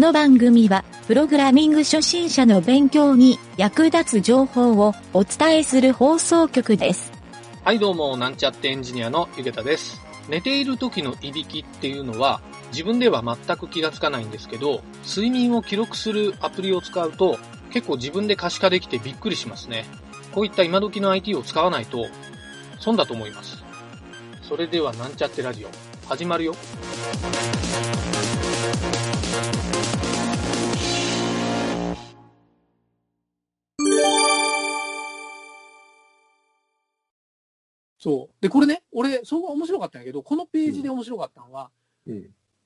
この番組はプログラミング初心者の勉強に役立つ情報をお伝えする放送局です。はい、どうもなんちゃってエンジニアのゆげたです。寝ている時のいびきっていうのは自分では全く気がつかないんですけど、睡眠を記録するアプリを使うと結構自分で可視化できてびっくりしますね。こういった今時の IT を使わないと損だと思います。それではなんちゃってラジオ始まるよ。そうで、これね、俺そこ面白かったんやけど、このページで面白かったのは、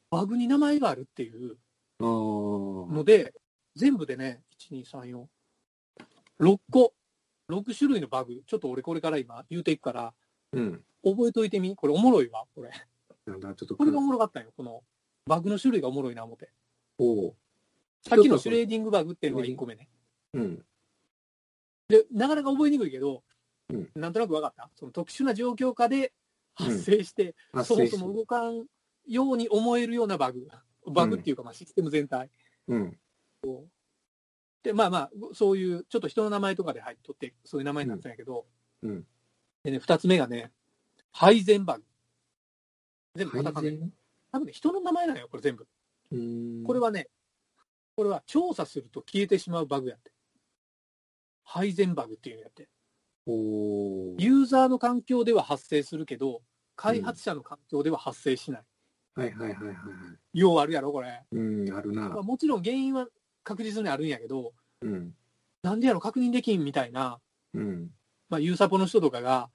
バグに名前があるっていうので、全部でね 1,2,3,4 6個6種類のバグ、ちょっと俺これから今言うていくから、覚えといてみ。これおもろいわ、これなんだ、ちょっとこれがおもろかったんよ。このバグの種類がおもろいな思て。さっきのシュレーディングバグっていうのが1個目ね、でなかなか覚えにくいけど、なんとなく分かった。その特殊な状況下で発生して、そもそも動かんように思えるようなバグ、バグっていうか、まあシステム全体、でまあそういうちょっと人の名前とかで入っとってそういう名前になったんやけど、でね、2つ目がね、配膳バグ。全部カタカナ。多分ね、人の名前なんよこれ全部。これはね、これは調査すると消えてしまうバグやって。配膳バグっていうのやって。ユーザーの環境では発生するけど、開発者の環境では発生しない。ようあるやろこれ。あるな。まあ、もちろん原因は確実にあるんやけど、なんでやろ確認できんみたいな。ユーサポの人とかが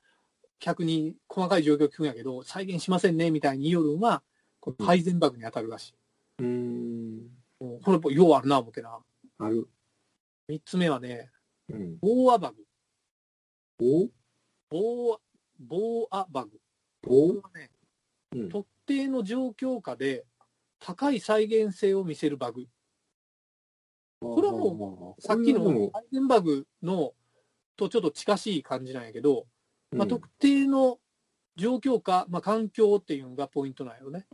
客に細かい状況を聞くんやけど、再現しませんねみたいに言いよるのは、この配膳バグに当たるらしい。これようあるな思ってな。ある。3つ目はね、ボーアバグ。ボーアバグ。これはね、特定の状況下で高い再現性を見せるバグ。これはもうさっきの配膳バグのとちょっと近しい感じなんやけど、特定の状況下、環境っていうのがポイントなんやろね。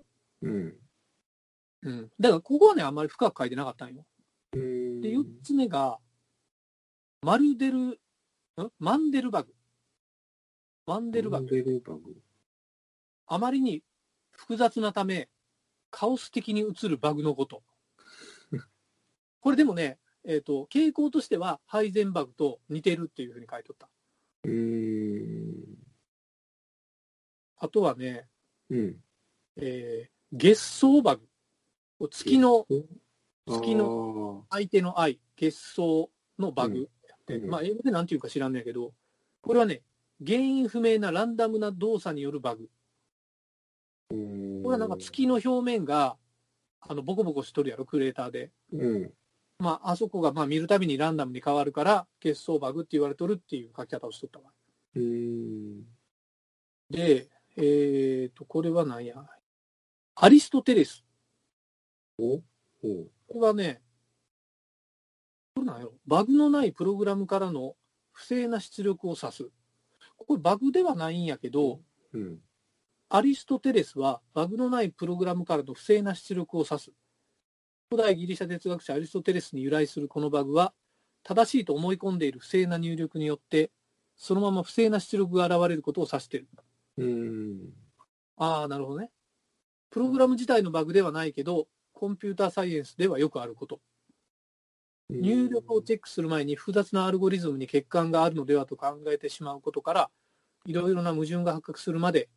だからここはねあんまり深く書いてなかったんよ。で4つ目がマンデルバグ。あまりに複雑なためカオス的に映るバグのことこれでもね、傾向としては配膳バグと似てるっていうふうに書いておった。あとはね、月相バグ、月の相手の愛、月相のバグ、英語でなんていうか知らんねんけど、これはね原因不明なランダムな動作によるバグ。これはなんか月の表面がボコボコしとるやろクレーターで、あそこが見るたびにランダムに変わるから結相バグって言われとるっていう書き方をしとったわ。で、これは何や、アリストテレス。これはね、これなんやろ、バグのないプログラムからの不正な出力を指す。これバグではないんやけど、アリストテレスはバグのないプログラムからの不正な出力を指す。古代ギリシャ哲学者アリストテレスに由来するこのバグは、正しいと思い込んでいる不正な入力によってそのまま不正な出力が現れることを指している。なるほどね。プログラム自体のバグではないけどコンピューターサイエンスではよくあること。入力をチェックする前に複雑なアルゴリズムに欠陥があるのではと考えてしまうことから、いろいろな矛盾が発覚するまで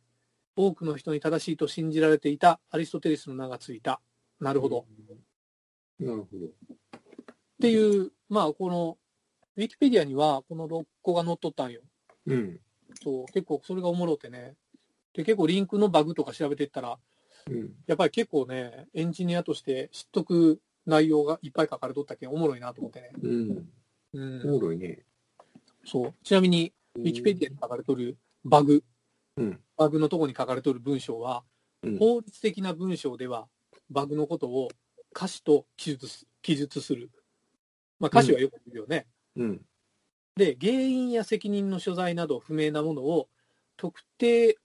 多くの人に正しいと信じられていたアリストテレスの名がついた。なるほど、っていう、このウィキペディアにはこの6個が載っとったんよ。結構それがおもろってね。で結構リンクのバグとか調べていったら、やっぱり結構ねエンジニアとして知っとく内容がいっぱい書かれとったけんおもろいなと思ってね。おもろいね。ちなみにウィキペディアに書かれとるバグ、バグのとこに書かれとる文章は、法律的な文章ではバグのことを歌詞と記述する。歌詞はよく言うよね。で原因や責任の所在など不明なものを特定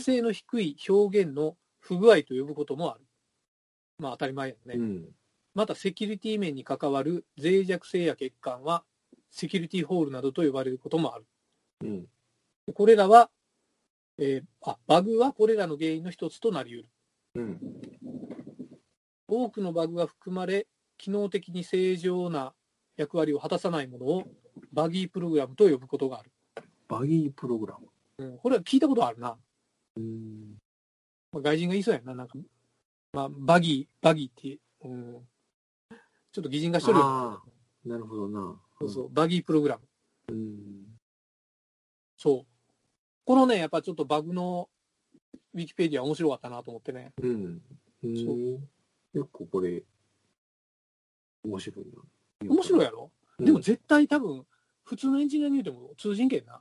性の低い表現の不具合と呼ぶこともある。当たり前やね。またセキュリティ面に関わる脆弱性や欠陥はセキュリティホールなどと呼ばれることもある。うん、これらは、バグはこれらの原因の一つとなり得る。うん、多くのバグが含まれ、機能的に正常な役割を果たさないものをバギープログラムと呼ぶことがある。バギープログラム、これは聞いたことあるな。まあ、外人が言いそうやな。なんか、まあ、バギーって、ちょっと擬人化しとるよ。ああ、なるほどな。そうそう、バギープログラム。そう。このね、やっぱちょっとバグのウィキペディア面白かったなと思ってね。そう。結構これ、面白いな。面白いやろ、でも絶対多分、普通のエンジニアに言うても通じんけんな。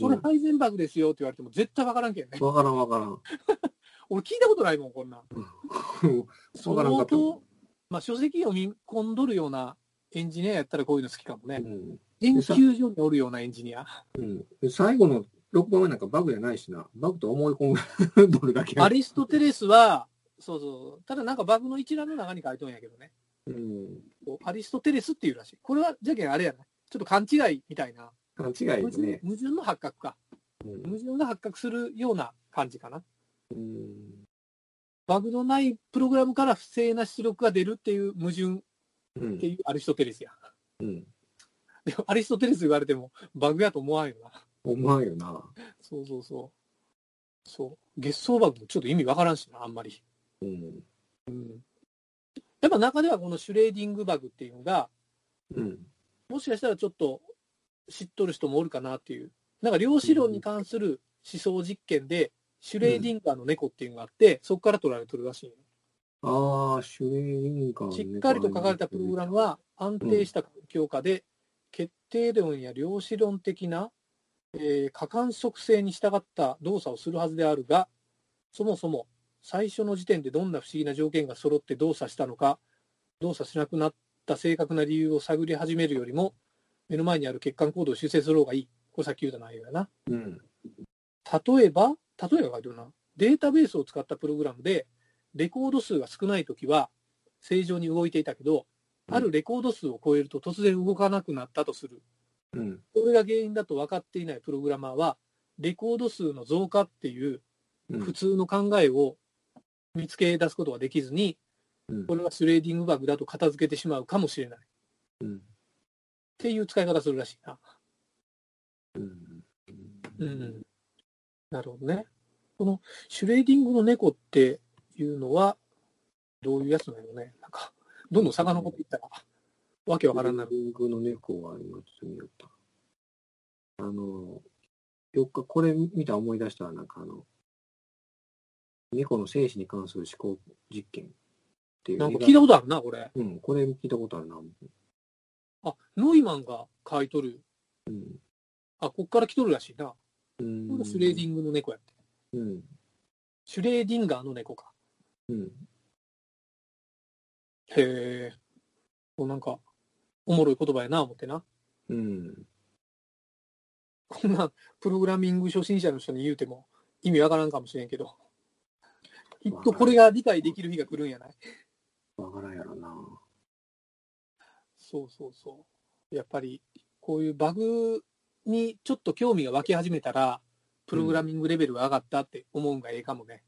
これ配膳バグですよって言われても絶対分からんけんね。分からん。俺聞いたことないもん、こんなん。分からんかった。まあ書籍読み込んどるようなエンジニアやったらこういうの好きかもね。研究所におるようなエンジニア。最後の6番目なんかバグじゃないしな。バグと思い込むどれだけ。アリストテレスは、そうそう。ただなんかバグの一覧の中に書いとんやけどね。アリストテレスっていうらしい。これは、じゃけんあれやな。ちょっと勘違いみたいな。勘違いですね。矛盾の発覚か。矛盾が発覚するような感じかな。バグのないプログラムから不正な出力が出るっていう矛盾っていうアリストテレスや。でもアリストテレス言われてもバグやと思わんよな。そう。月相バグもちょっと意味わからんしな、あんまり。やっぱ中ではこのシュレーディングバグっていうのが、もしかしたらちょっと知っとる人もおるかなっていう。なんか量子論に関する思想実験で、シュレーディンガーの猫っていうのがあって、そこから取られてるらしい。シュレーディンガーの猫。しっかりと書かれたプログラムは安定した環境下で、決定論や量子論的な、可観測性に従った動作をするはずであるが、そもそも最初の時点でどんな不思議な条件が揃って動作したのか、動作しなくなった正確な理由を探り始めるよりも、目の前にある欠陥コードを修正する方がいい。これさっき言った内容やな。例えば書いてるな。データベースを使ったプログラムで、レコード数が少ないときは正常に動いていたけど、あるレコード数を超えると突然動かなくなったとする。これが原因だと分かっていないプログラマーは、レコード数の増加っていう普通の考えを見つけ出すことができずに、これはシュレーディングバグだと片付けてしまうかもしれない。っていう使い方するらしいな。なるほどね。このシュレーディングの猫っていうのは、どういうやつなのね。なんか、どんどん遡っていったら、わけわからんなる。シュレーディングの猫は今ちょっと見よった。4日、これ見たら思い出したら、なんか猫の生死に関する思考実験っていう。なんか聞いたことあるな、これ。これ聞いたことあるな。ノイマンが書いとる。こっから来とるらしいな。シュレーディングの猫やって。シュレーディンガーの猫か。へえ。なんか、おもろい言葉やな、思ってな。こんな、プログラミング初心者の人に言うても、意味わからんかもしれんけど。きっとこれが理解できる日が来るんやない？わからんやろな。そう。やっぱり、こういうバグにちょっと興味が湧き始めたら、プログラミングレベルが上がったって思うんがええかもね。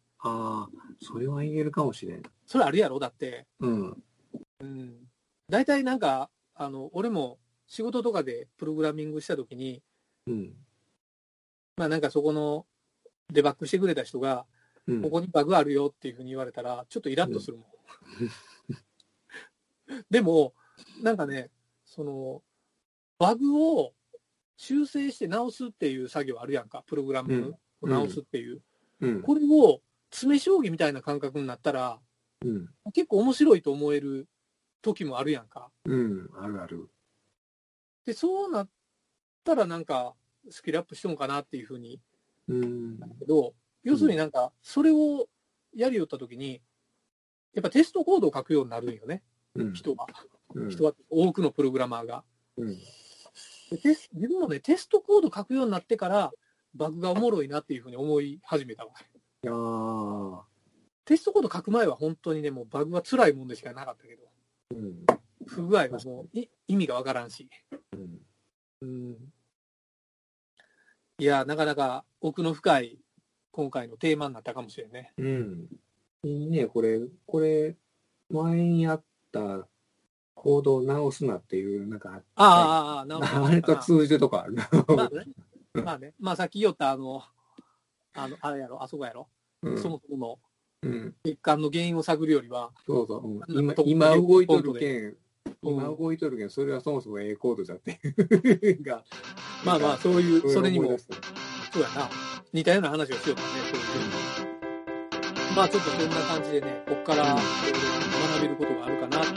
それは言えるかもしれん。それあるやろ、だって。大体なんか、俺も仕事とかでプログラミングしたときに、まあなんかそこのデバッグしてくれた人が、ここにバグあるよっていうふうに言われたら、ちょっとイラッとするもん。でも、なんかね、バグを修正して直すっていう作業あるやんか、プログラムを直すっていう。これを詰将棋みたいな感覚になったら、結構面白いと思える時もあるやんか。ある。で、そうなったらなんか、スキルアップしてもかなっていうふうに。だけど、要するになんか、それをやりよった時に、やっぱテストコードを書くようになるんよね、人は、多くのプログラマーが。自分もね、テストコード書くようになってから、バグがおもろいなっていうふうに思い始めたわ。テストコード書く前は本当にね、もうバグは辛いもんでしかなかったけど。うん、不具合はもう意味がわからんし、うんうん、いやなかなか奥の深い今回のテーマになったかもしれんね、うん、いいねこれ前にあった行動を直すなっていうなんかあれと通じるとかあるまあね、まあね、まあさっき言ったあれやろあそこやろ、うん、そもそもの血管の原因を探るよりは、そうそう、うん、今動いとるけんそれはそもそも A コードだっていうがまあまあそういうそれにもそうやな似たような話をしようからねそういう、うん、まあちょっとそんな感じでねこっから学べることがあるかなっていう、うん